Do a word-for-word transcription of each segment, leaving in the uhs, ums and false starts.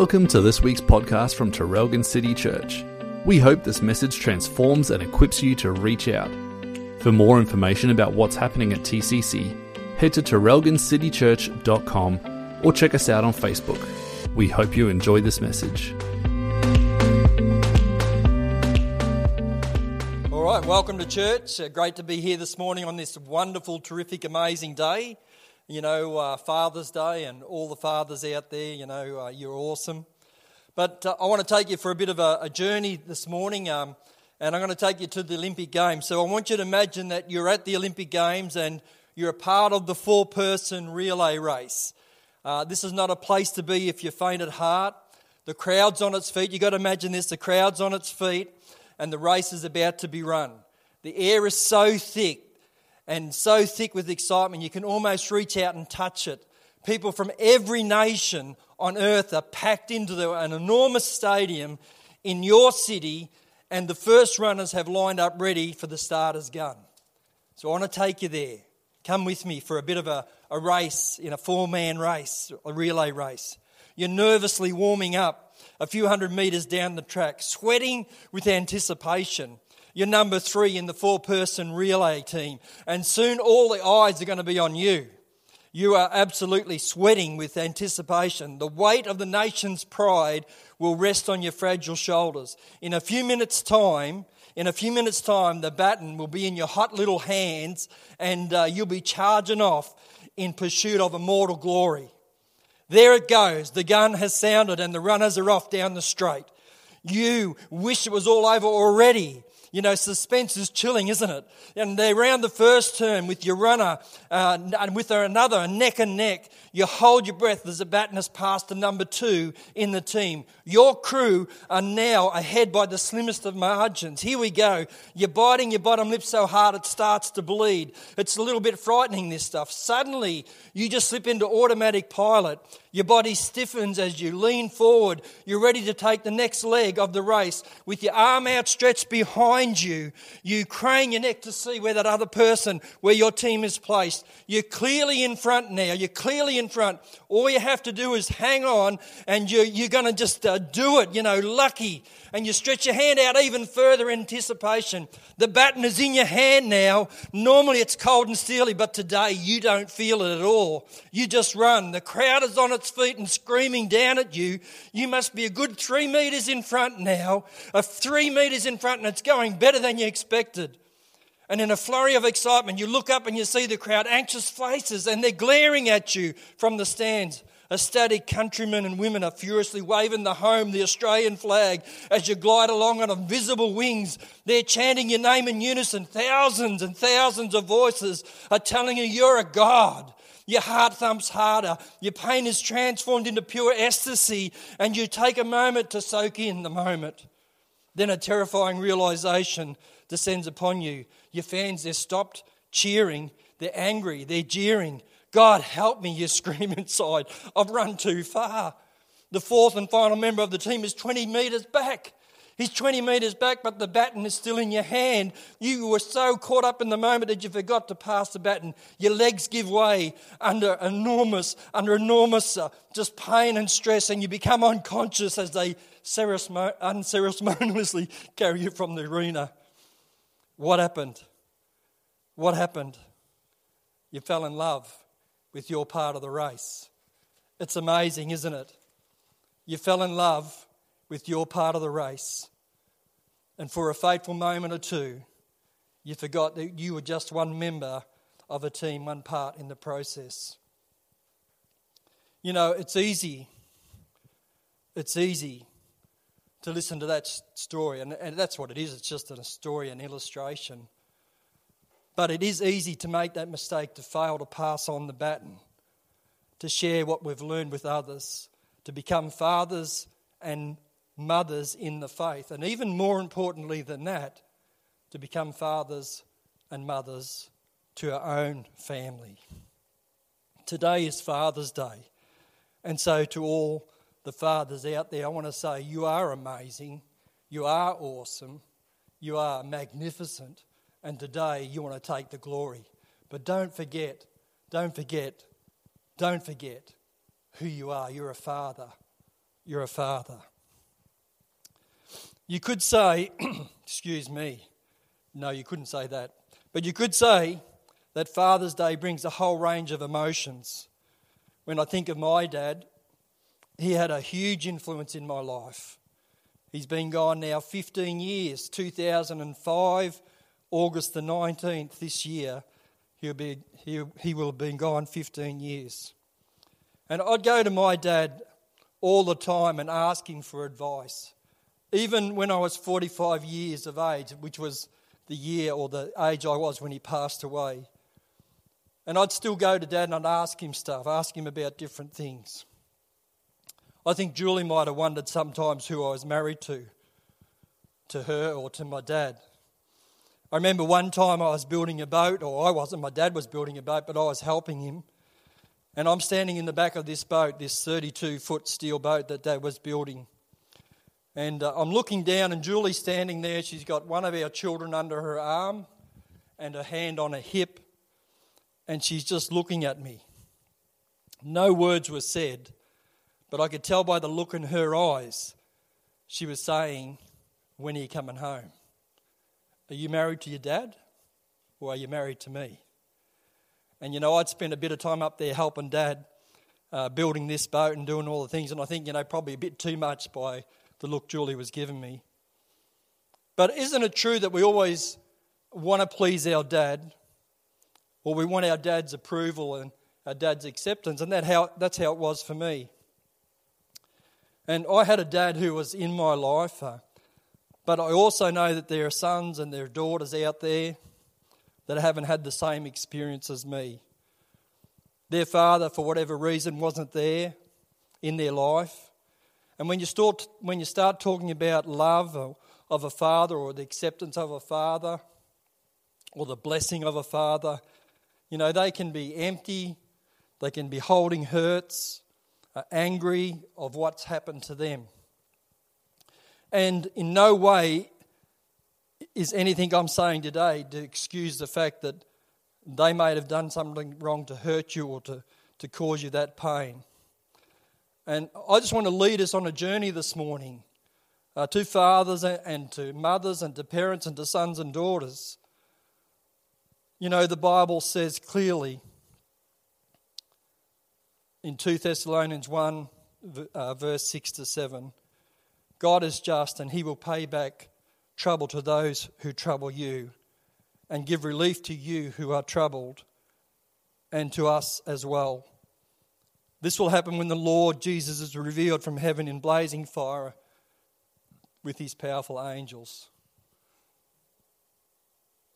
Welcome to this week's podcast from Terelgan City Church. We hope this message transforms and equips you to reach out. For more information about what's happening at T C C, head to terelgan city church dot com or check us out on Facebook. We hope you enjoy this message. All right, welcome to church. Uh, great to be here this morning on this wonderful, terrific, amazing day. You know, uh, Father's Day, and all the fathers out there, you know, uh, you're awesome. But uh, I want to take you for a bit of a, a journey this morning, um, and I'm going to take you to the Olympic Games. So I want you to imagine that you're at the Olympic Games and you're a part of the four-person relay race. Uh, this is not a place to be if you're faint at heart. The crowd's on its feet. You've got to imagine this. The crowd's on its feet, and the race is about to be run. The air is so thick. And so thick with excitement, you can almost reach out and touch it. People from every nation on earth are packed into the, an enormous stadium in your city, and the first runners have lined up ready for the starter's gun. So I want to take you there. Come with me for a bit of a, a race, in a four-man race, a relay race. You're nervously warming up a few hundred metres down the track, sweating with anticipation. You're number three in the four-person relay team, and soon all the eyes are going to be on you. You are absolutely sweating with anticipation. The weight of the nation's pride will rest on your fragile shoulders. In a few minutes' time, in a few minutes' time, the baton will be in your hot little hands, and uh, you'll be charging off in pursuit of immortal glory. There it goes. The gun has sounded, and the runners are off down the straight. You wish it was all over already. You know, suspense is chilling, isn't it? And they're round the first turn with your runner uh, and with another, neck and neck. You hold your breath as the baton has passed to number two in the team. Your crew are now ahead by the slimmest of margins. Here we go. You're biting your bottom lip so hard it starts to bleed. It's a little bit frightening, this stuff. Suddenly, you just slip into automatic pilot. Your body stiffens as you lean forward. You're ready to take the next leg of the race with your arm outstretched behind you, you crane your neck to see where that other person, where your team is placed. You're clearly in front now. You're clearly in front. All you have to do is hang on, and you're, you're going to just uh, do it, you know, lucky. And you stretch your hand out even further in anticipation. The baton is in your hand now. Normally it's cold and steely, but today you don't feel it at all. You just run. The crowd is on its feet and screaming down at you. You must be a good three metres in front now, uh, three metres in front, and it's going better than you expected. And in a flurry of excitement, you look up and you see the crowd, anxious faces, and they're glaring at you from the stands. Ecstatic countrymen and women are furiously waving the home, the Australian flag, as you glide along on invisible wings. They're chanting your name in unison. Thousands and thousands of voices are telling you you're a god. Your heart thumps harder. Your pain is transformed into pure ecstasy, and you take a moment to soak in the moment. Then a terrifying realisation descends upon you. Your fans, they're stopped cheering. They're angry. They're jeering. God, help me, you scream inside. I've run too far. The fourth and final member of the team is twenty metres back. He's twenty metres back, but the baton is still in your hand. You were so caught up in the moment that you forgot to pass the baton. Your legs give way under enormous, under enormous uh, just pain and stress, and you become unconscious as they unceremoniously carry you from the arena. What happened? What happened? You fell in love with your part of the race. It's amazing, isn't it? You fell in love with your part of the race. And for a fateful moment or two, you forgot that you were just one member of a team, one part in the process. You know, it's easy, it's easy to listen to that story, and, and that's what it is, it's just a story, an illustration. But it is easy to make that mistake, to fail to pass on the baton, to share what we've learned with others, to become fathers and mothers in the faith, and even more importantly than that, to become fathers and mothers to our own family. Today is Father's Day, and so to all the fathers out there, I want to say you are amazing, you are awesome, you are magnificent, and today you want to take the glory. But don't forget, don't forget, don't forget who you are. You're a father. you're a father. You could say, excuse me, no, you couldn't say that, but you could say that Father's Day brings a whole range of emotions. When I think of my dad, he had a huge influence in my life. He's been gone now fifteen years, two thousand five, August the nineteenth this year. He'll be, he'll, he will have been gone fifteen years. And I'd go to my dad all the time and ask him for advice. Even when I was forty-five years of age, which was the year or the age I was when he passed away. And I'd still go to Dad and I'd ask him stuff, ask him about different things. I think Julie might have wondered sometimes who I was married to, to her or to my dad. I remember one time I was building a boat, or I wasn't, my dad was building a boat, but I was helping him. And I'm standing in the back of this boat, this thirty-two-foot steel boat that Dad was building. And uh, I'm looking down and Julie's standing there. She's got one of our children under her arm and her hand on her hip. And she's just looking at me. No words were said, but I could tell by the look in her eyes, she was saying, when are you coming home? Are you married to your dad or are you married to me? And, you know, I'd spent a bit of time up there helping Dad uh, building this boat and doing all the things. And I think, you know, probably a bit too much by the look Julie was giving me. But isn't it true that we always want to please our dad, or we want our dad's approval and our dad's acceptance? And that how that's how it was for me. And I had a dad who was in my life, uh, but I also know that there are sons and there are daughters out there that haven't had the same experience as me. Their father, for whatever reason, wasn't there in their life. And when you start when you start talking about love of a father or the acceptance of a father or the blessing of a father, you know, they can be empty, they can be holding hurts, angry of what's happened to them. And in no way is anything I'm saying today to excuse the fact that they may have done something wrong to hurt you or to, to cause you that pain. And I just want to lead us on a journey this morning uh, to fathers and to mothers and to parents and to sons and daughters. You know, the Bible says clearly in Second Thessalonians one, uh, verse six to seven, God is just and he will pay back trouble to those who trouble you and give relief to you who are troubled and to us as well. This will happen when the Lord Jesus is revealed from heaven in blazing fire with his powerful angels.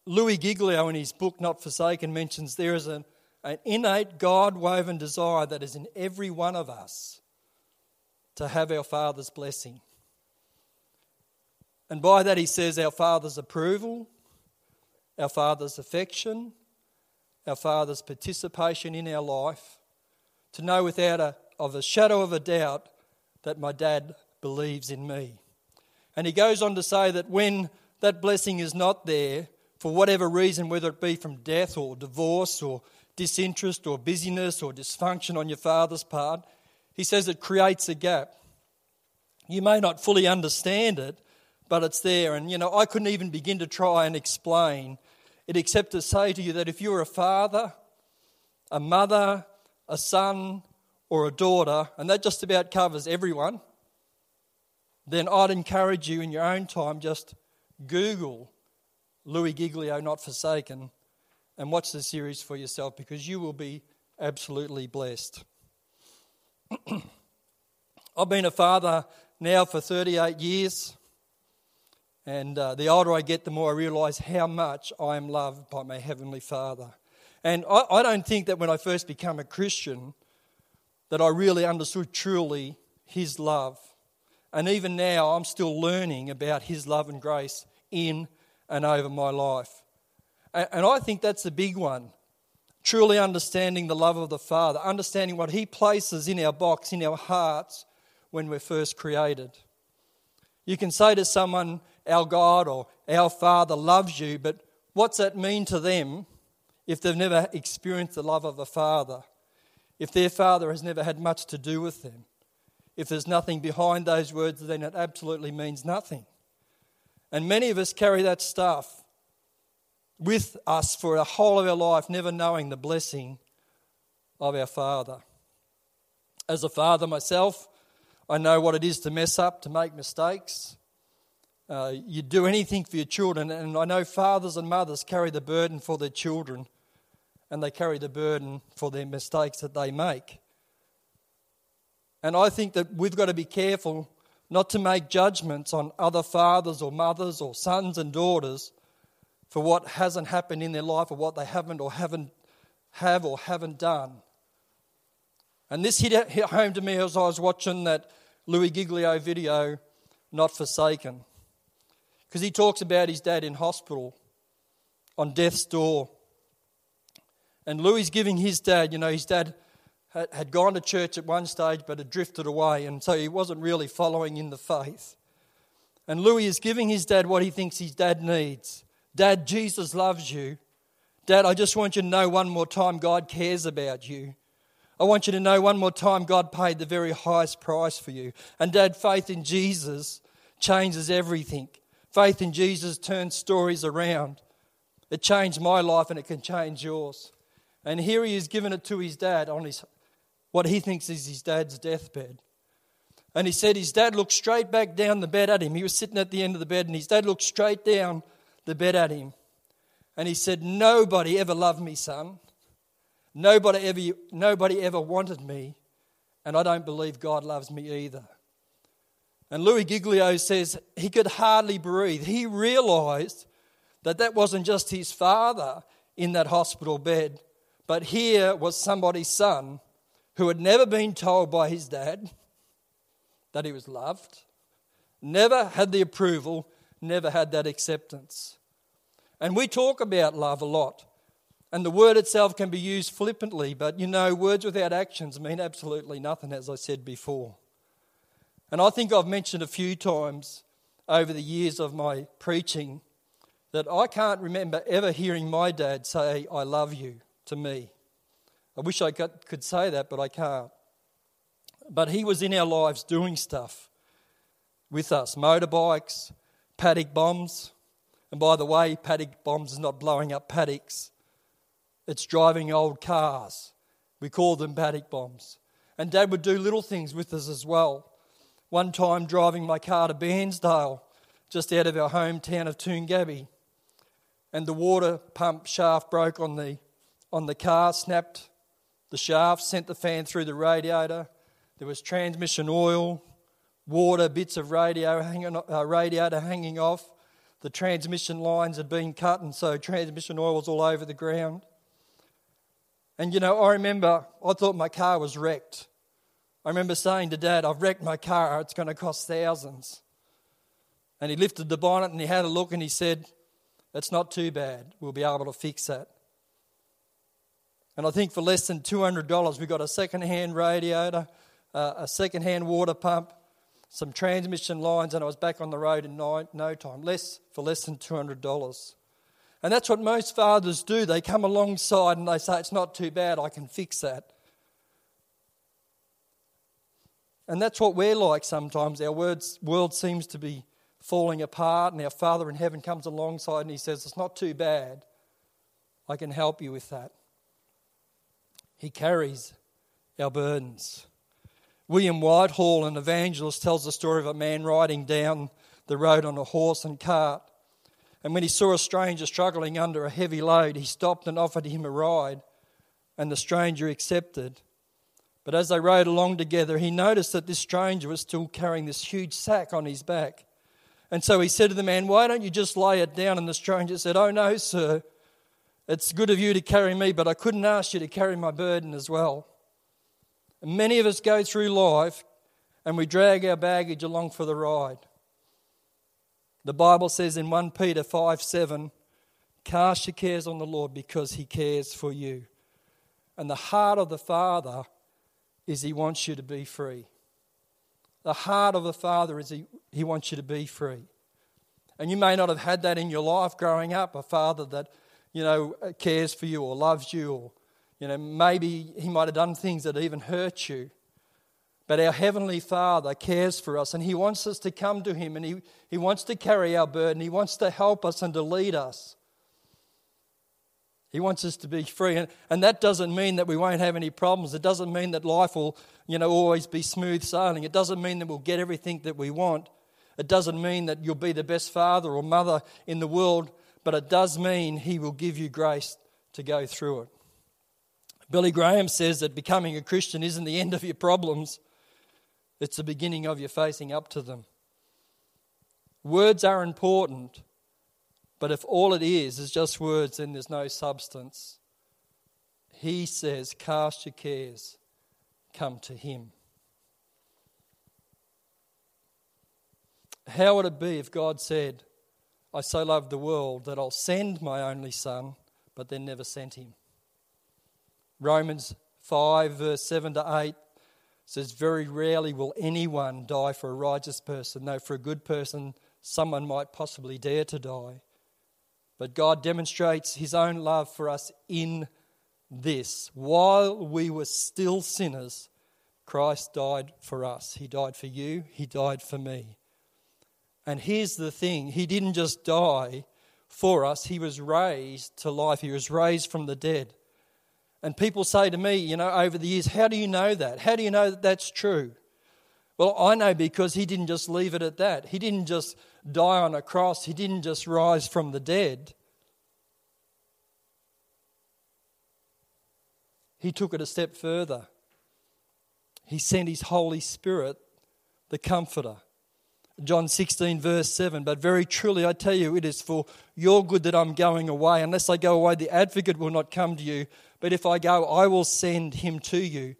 Louie Giglio, in his book Not Forsaken, mentions there is an, an innate God-woven desire that is in every one of us to have our Father's blessing. And by that he says our Father's approval, our Father's affection, our Father's participation in our life, to know without a, of a shadow of a doubt that my dad believes in me. And he goes on to say that when that blessing is not there, for whatever reason, whether it be from death or divorce or disinterest or busyness or dysfunction on your father's part, he says it creates a gap. You may not fully understand it, but it's there. And, you know, I couldn't even begin to try and explain it except to say to you that if you're a father, a mother, a son or a daughter, and that just about covers everyone, then I'd encourage you in your own time, just Google Louie Giglio, Not Forsaken, and watch the series for yourself, because you will be absolutely blessed. I've been a father now for thirty-eight years, and uh, the older I get, the more I realise how much I am loved by my Heavenly Father. And I, I don't think that when I first became a Christian that I really understood truly his love. And even now I'm still learning about his love and grace in and over my life. And, and I think that's the big one, truly understanding the love of the Father, understanding what he places in our box, in our hearts when we're first created. You can say to someone, our God or our Father loves you, but what's that mean to them if they've never experienced the love of a father, if their father has never had much to do with them, If there's nothing behind those words, then it absolutely means nothing. And many of us carry that stuff with us for the whole of our life, never knowing the blessing of our Father. As a father myself, I know what it is to mess up, to make mistakes. Uh, you do anything for your children, and I know fathers and mothers carry the burden for their children, and they carry the burden for their mistakes that they make. And I think that we've got to be careful not to make judgments on other fathers or mothers or sons and daughters for what hasn't happened in their life or what they haven't or haven't have or haven't done. And this hit home to me as I was watching that Louie Giglio video, Not Forsaken, because he talks about his dad in hospital on death's door. And Louie's giving his dad, you know, his dad had gone to church at one stage but had drifted away, and so he wasn't really following in the faith. And Louie is giving his dad what he thinks his dad needs. Dad, Jesus loves you. Dad, I just want you to know one more time God cares about you. I want you to know one more time God paid the very highest price for you. And Dad, faith in Jesus changes everything. Faith in Jesus turns stories around. It changed my life and it can change yours. And here he is giving it to his dad on his what he thinks is his dad's deathbed. And he said his dad looked straight back down the bed at him. He was sitting at the end of the bed, and his dad looked straight down the bed at him. And he said, "Nobody ever loved me, son. Nobody ever, nobody ever wanted me. And I don't believe God loves me either." And Louie Giglio says he could hardly breathe. He realised that that wasn't just his father in that hospital bed, but here was somebody's son who had never been told by his dad that he was loved, never had the approval, never had that acceptance. And we talk about love a lot, and the word itself can be used flippantly, but you know, words without actions mean absolutely nothing, as I said before. And I think I've mentioned a few times over the years of my preaching that I can't remember ever hearing my dad say, "I love you," to me. I wish I could say that, but I can't. But he was in our lives doing stuff with us, motorbikes, paddock bombs. And by the way, paddock bombs is not blowing up paddocks. It's driving old cars. We call them paddock bombs. And Dad would do little things with us as well. One time driving my car to Bairnsdale, just out of our hometown of Toongabbie, and the water pump shaft broke on the on the car, snapped the shaft, sent the fan through the radiator. There was transmission oil, water, bits of radio hanging, uh, radiator hanging off. The transmission lines had been cut, and so transmission oil was all over the ground. And, you know, I remember I thought my car was wrecked. I remember saying to Dad, "I've wrecked my car, it's going to cost thousands." And he lifted the bonnet and he had a look and he said, "It's not too bad, we'll be able to fix that." And I think for less than two hundred dollars, we got a second-hand radiator, uh, a second-hand water pump, some transmission lines, and I was back on the road in no, no time, less for less than two hundred dollars. And that's what most fathers do. They come alongside and they say, "It's not too bad, I can fix that." And that's what we're like sometimes. Our words, world seems to be falling apart, and our Father in heaven comes alongside and he says, "It's not too bad, I can help you with that." He carries our burdens. William Whitehall, an evangelist, tells the story of a man riding down the road on a horse and cart. And when he saw a stranger struggling under a heavy load, he stopped and offered him a ride, and the stranger accepted. But as they rode along together, he noticed that this stranger was still carrying this huge sack on his back. And so he said to the man, "Why don't you just lay it down?" And the stranger said, "Oh no, sir. It's good of you to carry me, but I couldn't ask you to carry my burden as well." And many of us go through life and we drag our baggage along for the ride. The Bible says in First Peter five seven, "Cast your cares on the Lord because he cares for you." And the heart of the Father is he wants you to be free. The heart of the Father is he, he wants you to be free. And you may not have had that in your life growing up, a father that, you know, cares for you or loves you, or, you know, maybe he might have done things that even hurt you. But our Heavenly Father cares for us, and He wants us to come to Him, and He, he wants to carry our burden. He wants to help us and to lead us. He wants us to be free. And, and that doesn't mean that we won't have any problems. It doesn't mean that life will, you know, always be smooth sailing. It doesn't mean that we'll get everything that we want. It doesn't mean that you'll be the best father or mother in the world, but it does mean He will give you grace to go through it. Billy Graham says that becoming a Christian isn't the end of your problems. It's the beginning of your facing up to them. Words are important, but if all it is is just words, then there's no substance. He says, cast your cares, come to Him. How would it be if God said, I so love the world that I'll send my only Son, but then never sent Him? Romans five, verse seven to eight. It says, very rarely will anyone die for a righteous person, though for a good person someone might possibly dare to die. But God demonstrates His own love for us in this. While we were still sinners, Christ died for us. He died for you, He died for me. And here's the thing, He didn't just die for us, He was raised to life, He was raised from the dead. And people say to me, you know, over the years, how do you know that? How do you know that that's true? Well, I know because He didn't just leave it at that. He didn't just die on a cross. He didn't just rise from the dead. He took it a step further. He sent His Holy Spirit, the Comforter. John sixteen, verse seven, but very truly I tell you, it is for your good that I'm going away. Unless I go away, the advocate will not come to you. But if I go, I will send Him to you.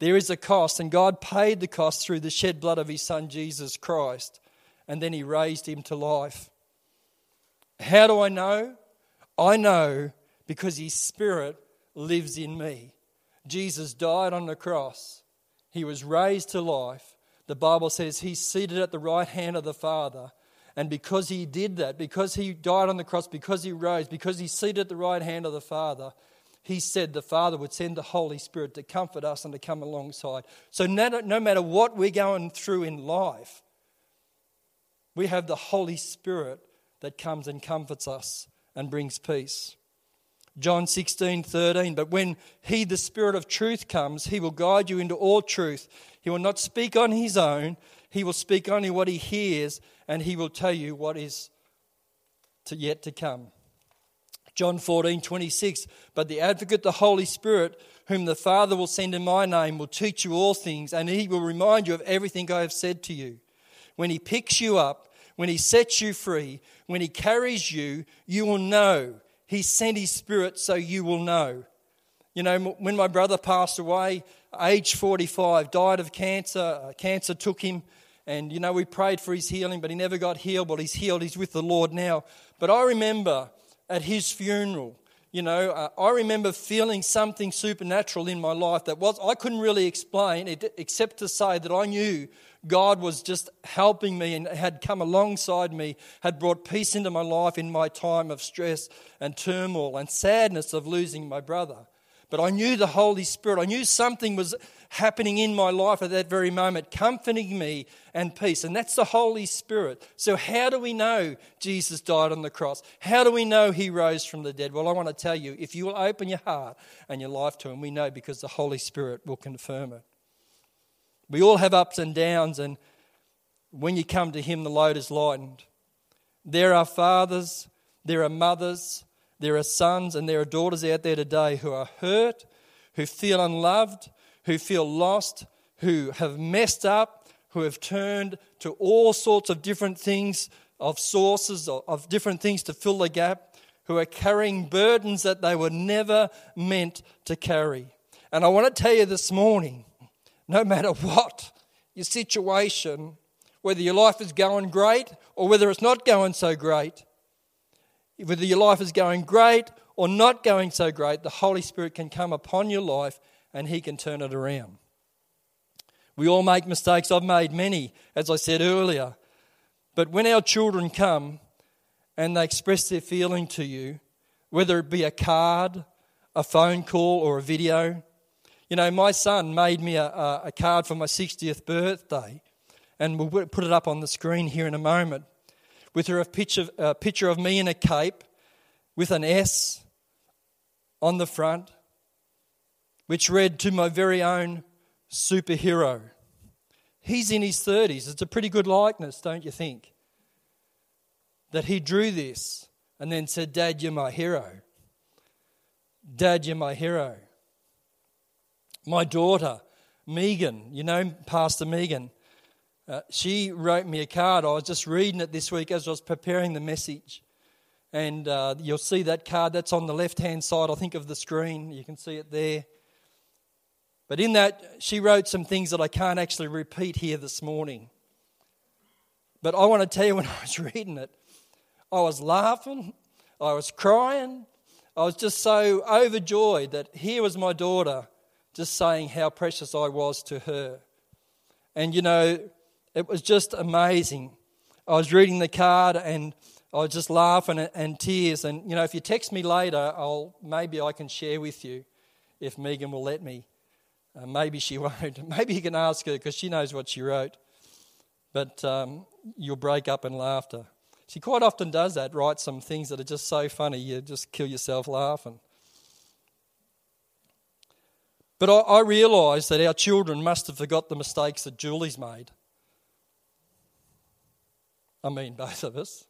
There is a cost, and God paid the cost through the shed blood of His Son, Jesus Christ. And then He raised Him to life. How do I know? I know because His Spirit lives in me. Jesus died on the cross. He was raised to life. The Bible says He's seated at the right hand of the Father. And because He did that, because He died on the cross, because He rose, because He's seated at the right hand of the Father, He said the Father would send the Holy Spirit to comfort us and to come alongside. So no matter what we're going through in life, we have the Holy Spirit that comes and comforts us and brings peace. John sixteen, thirteen, but when He, the Spirit of truth, comes, He will guide you into all truth. He will not speak on His own. He will speak only what He hears, and He will tell you what is to yet to come. John fourteen, twenty-six, but the advocate, the Holy Spirit, whom the Father will send in my name, will teach you all things, and He will remind you of everything I have said to you. When He picks you up, when He sets you free, when He carries you, you will know. He sent His Spirit so you will know. You know, when my brother passed away, age forty-five, died of cancer, cancer took him, and, you know, we prayed for his healing, but he never got healed. Well, he's healed, he's with the Lord now. But I remember at his funeral, you know, uh, I remember feeling something supernatural in my life that was I couldn't really explain it, except to say that I knew God was just helping me and had come alongside me, had brought peace into my life in my time of stress and turmoil and sadness of losing my brother. But I knew the Holy Spirit. I knew something was happening in my life at that very moment, comforting me and peace. And that's the Holy Spirit. So how do we know Jesus died on the cross? How do we know He rose from the dead? Well, I want to tell you, if you will open your heart and your life to Him, we know because the Holy Spirit will confirm it. We all have ups and downs, and when you come to Him, the load is lightened. There are fathers, there are mothers, there are sons, and there are daughters out there today who are hurt, who feel unloved, who feel lost, who have messed up, who have turned to all sorts of different things, of sources, of different things to fill the gap, who are carrying burdens that they were never meant to carry. And I want to tell you this morning, no matter what your situation, whether your life is going great or whether it's not going so great, whether your life is going great or not going so great, the Holy Spirit can come upon your life and He can turn it around. We all make mistakes. I've made many, as I said earlier. But when our children come and they express their feeling to you, whether it be a card, a phone call or a video, You know, my son made me a, a card for my sixtieth birthday, and we'll put it up on the screen here in a moment, with a picture, a picture of me in a cape with an S on the front, which read, "To my very own superhero." He's in his thirties. It's a pretty good likeness, don't you think? That he drew this and then said, "Dad, you're my hero. Dad, you're my hero." My daughter, Megan, you know, Pastor Megan, uh, she wrote me a card. I was just reading it this week as I was preparing the message. And uh, you'll see that card. That's on the left-hand side, I think, of the screen. You can see it there. But in that, she wrote some things that I can't actually repeat here this morning. But I want to tell you, when I was reading it, I was laughing, I was crying, I was just so overjoyed that here was my daughter just saying how precious I was to her. And, you know, it was just amazing. I was reading the card and I was just laughing and tears. And, you know, if you text me later, I'll maybe I can share with you if Megan will let me. Uh, maybe she won't. Maybe you can ask her, because she knows what she wrote. But um, you'll break up in laughter. She quite often does that, writes some things that are just so funny, you just kill yourself laughing. But I, I realise that our children must have forgot the mistakes that Julie's made. I mean, both of us.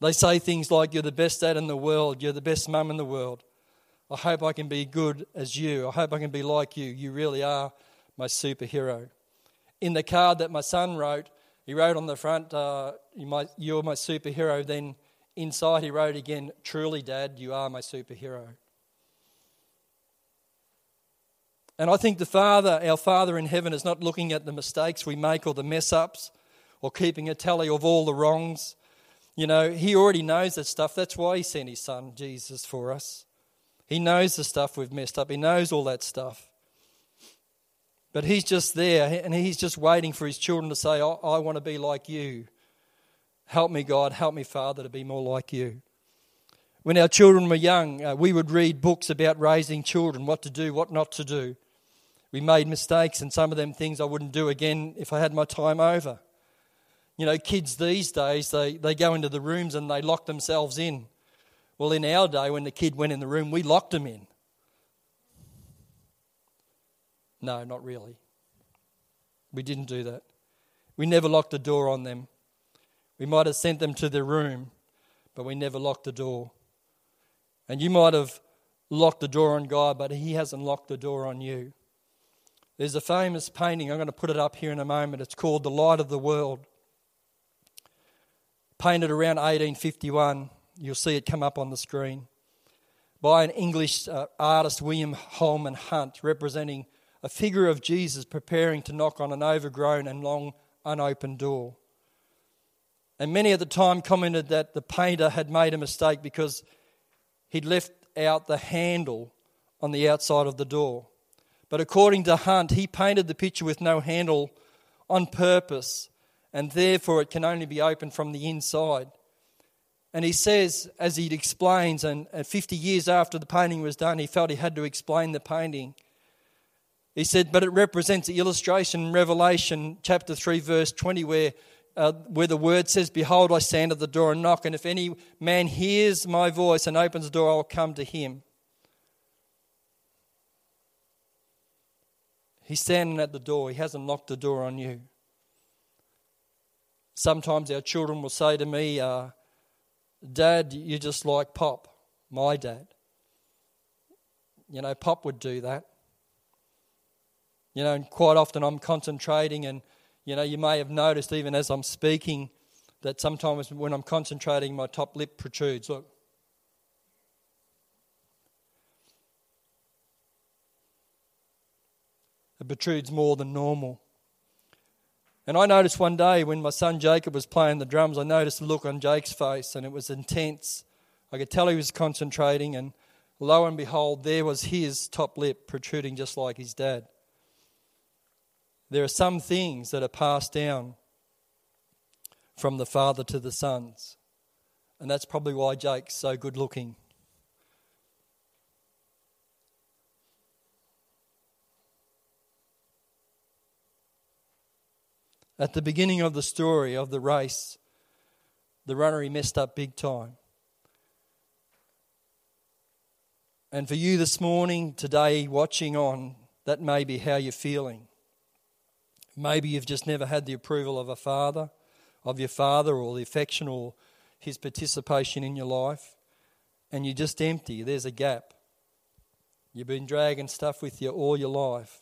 They say things like, "You're the best dad in the world, you're the best mum in the world. I hope I can be good as you. I hope I can be like you. You really are my superhero." In the card that my son wrote, he wrote on the front, uh, "You're my superhero." Then inside he wrote again, "Truly, Dad, you are my superhero." And I think the Father, our Father in heaven, is not looking at the mistakes we make or the mess-ups or keeping a tally of all the wrongs. You know, he already knows that stuff. That's why he sent his son, Jesus, for us. He knows the stuff we've messed up. He knows all that stuff. But he's just there, and he's just waiting for his children to say, "Oh, I want to be like you. Help me, God. Help me, Father, to be more like you." When our children were young, uh, we would read books about raising children, what to do, what not to do. We made mistakes, and some of them things I wouldn't do again if I had my time over. You know, kids these days, they, they go into the rooms and they lock themselves in. Well, in our day, when the kid went in the room, we locked him in. No, not really. We didn't do that. We never locked the door on them. We might have sent them to their room, but we never locked the door. And you might have locked the door on God, but he hasn't locked the door on you. There's a famous painting. I'm going to put it up here in a moment. It's called The Light of the World. Painted around eighteen fifty-one. You'll see it come up on the screen. By an English uh, artist, William Holman Hunt, representing a figure of Jesus preparing to knock on an overgrown and long unopened door. And many at the time commented that the painter had made a mistake because he'd left out the handle on the outside of the door. But according to Hunt, he painted the picture with no handle on purpose, and therefore it can only be opened from the inside. And he says, as he explains, and fifty years after the painting was done, he felt he had to explain the painting. He said, "But it represents the illustration in Revelation chapter three, verse twenty, where Uh, where the word says, 'Behold, I stand at the door and knock, and if any man hears my voice and opens the door, I'll come to him.'" He's standing at the door. He hasn't locked the door on you. Sometimes our children will say to me, uh, "Dad, you're just like Pop, my dad. You know, Pop would do that." You know, and quite often I'm concentrating, and you know, you may have noticed even as I'm speaking that sometimes when I'm concentrating, my top lip protrudes. Look. It protrudes more than normal. And I noticed one day when my son Jacob was playing the drums, I noticed the look on Jake's face, and it was intense. I could tell he was concentrating, and lo and behold, there was his top lip protruding just like his dad. There are some things that are passed down from the father to the sons. And that's probably why Jake's so good looking. At the beginning of the story of the race, the runner, he messed up big time. And for you this morning, today, watching on, that may be how you're feeling. Maybe you've just never had the approval of a father, of your father, or the affection or his participation in your life, and you're just empty. There's a gap. You've been dragging stuff with you all your life.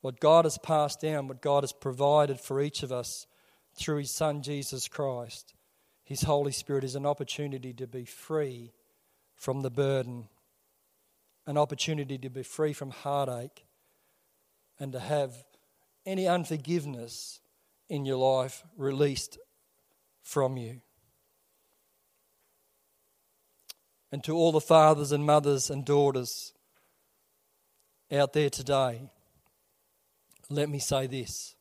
What God has passed down, what God has provided for each of us through his Son, Jesus Christ, his Holy Spirit, is an opportunity to be free from the burden, an opportunity to be free from heartache, and to have any unforgiveness in your life released from you. And to all the fathers and mothers and daughters out there today, let me say this: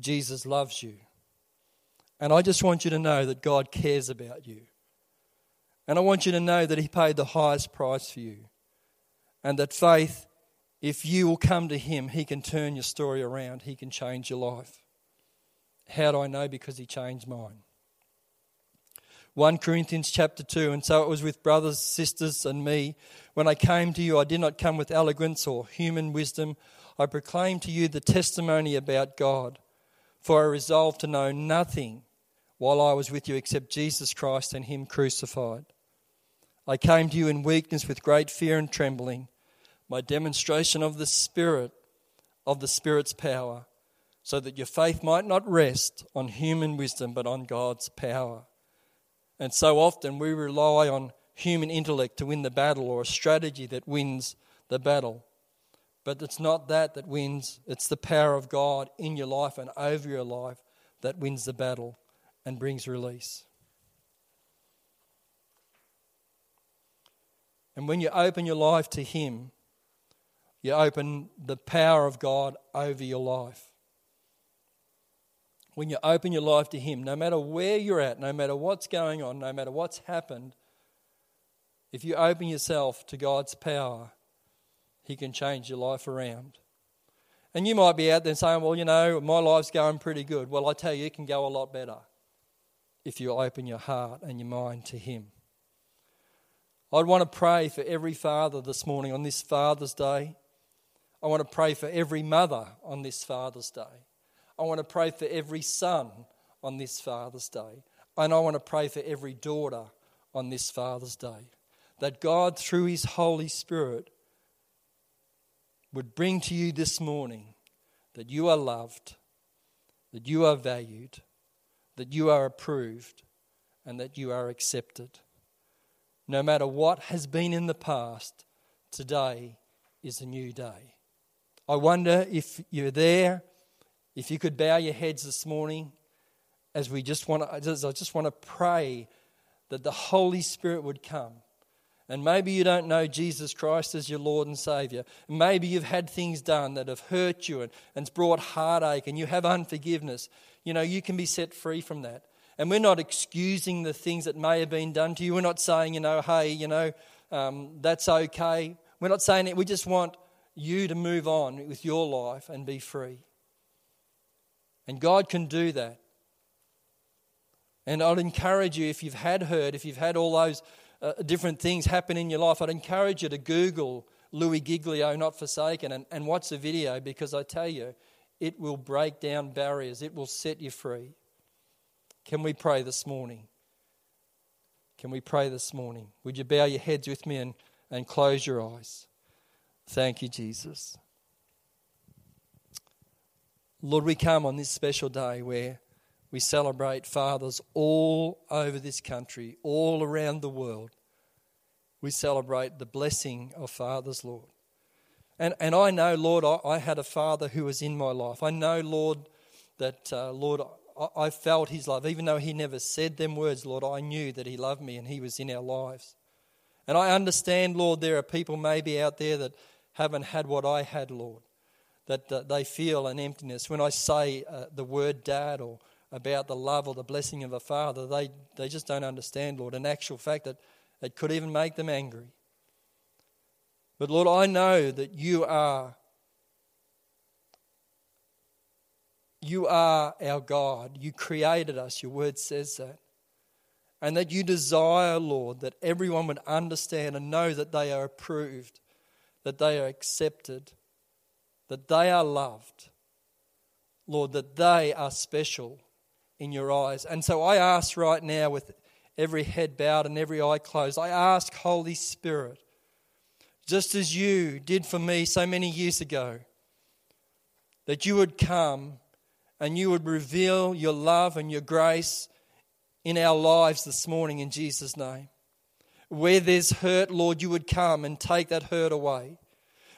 Jesus loves you. And I just want you to know that God cares about you. And I want you to know that he paid the highest price for you. And that faith, if you will come to him, he can turn your story around. He can change your life. How do I know? Because he changed mine. First Corinthians chapter two, and so it was with brothers, sisters, and me. When I came to you, I did not come with eloquence or human wisdom. I proclaimed to you the testimony about God. For I resolved to know nothing while I was with you except Jesus Christ and him crucified. I came to you in weakness with great fear and trembling. My demonstration of the Spirit, of the Spirit's power, so that your faith might not rest on human wisdom but on God's power. And so often we rely on human intellect to win the battle, or a strategy that wins the battle. But it's not that that wins. It's the power of God in your life and over your life that wins the battle and brings release. And when you open your life to him, you open the power of God over your life. When you open your life to him, no matter where you're at, no matter what's going on, no matter what's happened, if you open yourself to God's power, he can change your life around. And you might be out there saying, well, you know, my life's going pretty good. Well, I tell you, it can go a lot better if you open your heart and your mind to him. I'd want to pray for every father this morning on this Father's Day. I want to pray for every mother on this Father's Day. I want to pray for every son on this Father's Day. And I want to pray for every daughter on this Father's Day. That God, through his Holy Spirit, would bring to you this morning that you are loved, that you are valued, that you are approved, and that you are accepted. No matter what has been in the past, today is a new day. I wonder if you're there. If you could bow your heads this morning, as we just want to, as I just want to pray that the Holy Spirit would come. And maybe you don't know Jesus Christ as your Lord and Saviour. Maybe you've had things done that have hurt you and and's brought heartache, and you have unforgiveness. You know, you can be set free from that. And we're not excusing the things that may have been done to you. We're not saying, you know, hey, you know, um, that's okay. We're not saying it. We just want you to move on with your life and be free. And God can do that. And I'd encourage you, if you've had hurt, if you've had all those uh, different things happen in your life, I'd encourage you to Google Louie Giglio, Not Forsaken, and, and watch the video, because I tell you, it will break down barriers. It will set you free. Can we pray this morning? Can we pray this morning? Would you bow your heads with me and, and close your eyes? Thank you, Jesus. Lord, we come on this special day where we celebrate fathers all over this country, all around the world. We celebrate the blessing of fathers, Lord. And and I know, Lord, I, I had a father who was in my life. I know, Lord, that, uh, Lord, I, I felt his love. Even though he never said them words, Lord, I knew that he loved me and he was in our lives. And I understand, Lord, there are people maybe out there that haven't had what I had, Lord, that they feel an emptiness. When I say uh, the word dad, or about the love or the blessing of a father, they, they just don't understand, Lord. In actual fact, that it could even make them angry. But Lord, I know that you are, You are our God. You created us. Your word says that. And that you desire, Lord, that everyone would understand and know that they are approved, that they are accepted, that they are loved. Lord, that they are special in your eyes. And so I ask right now, with every head bowed and every eye closed, I ask, Holy Spirit, just as you did for me so many years ago, that you would come and you would reveal your love and your grace in our lives this morning, in Jesus' name. Where there's hurt, Lord, you would come and take that hurt away.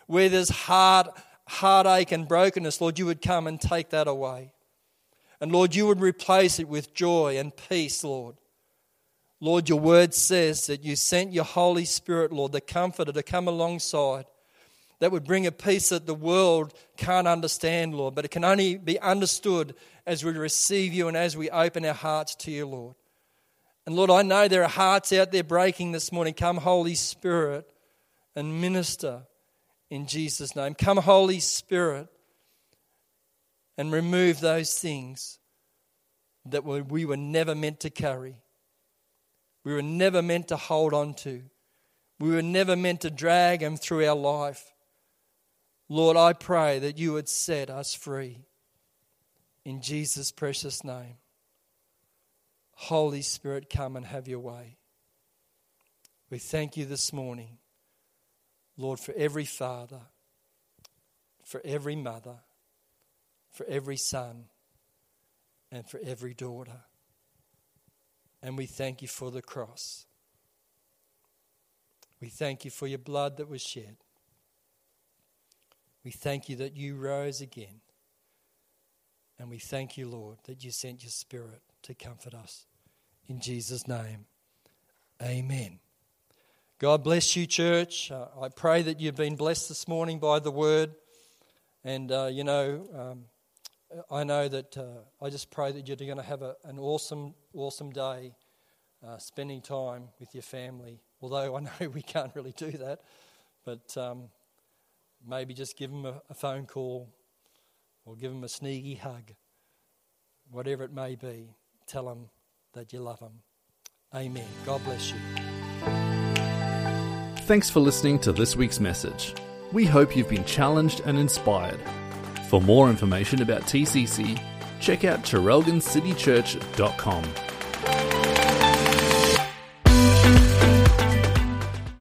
Where there's hard, heartache and brokenness, Lord, you would come and take that away. And Lord, you would replace it with joy and peace, Lord. Lord, your word says that you sent your Holy Spirit, Lord, the Comforter, to come alongside, that would bring a peace that the world can't understand, Lord, but it can only be understood as we receive you and as we open our hearts to you, Lord. And Lord, I know there are hearts out there breaking this morning. Come, Holy Spirit, and minister in Jesus' name. Come, Holy Spirit, and remove those things that we were never meant to carry. We were never meant to hold on to. We were never meant to drag them through our life. Lord, I pray that you would set us free in Jesus' precious name. Holy Spirit, come and have your way. We thank you this morning, Lord, for every father, for every mother, for every son, and for every daughter. And we thank you for the cross. We thank you for your blood that was shed. We thank you that you rose again. And we thank you, Lord, that you sent your Spirit to comfort us. In Jesus' name, amen. God bless you, church. Uh, I pray that you've been blessed this morning by the word. And, uh, you know, um, I know that uh, I just pray that you're going to have a, an awesome, awesome day uh, spending time with your family. Although I know we can't really do that, but... Um, Maybe just give them a phone call or give them a sneaky hug. Whatever it may be, tell them that you love them. Amen. God bless you. Thanks for listening to this week's message. We hope you've been challenged and inspired. For more information about T C C, check out terelgan city church dot com.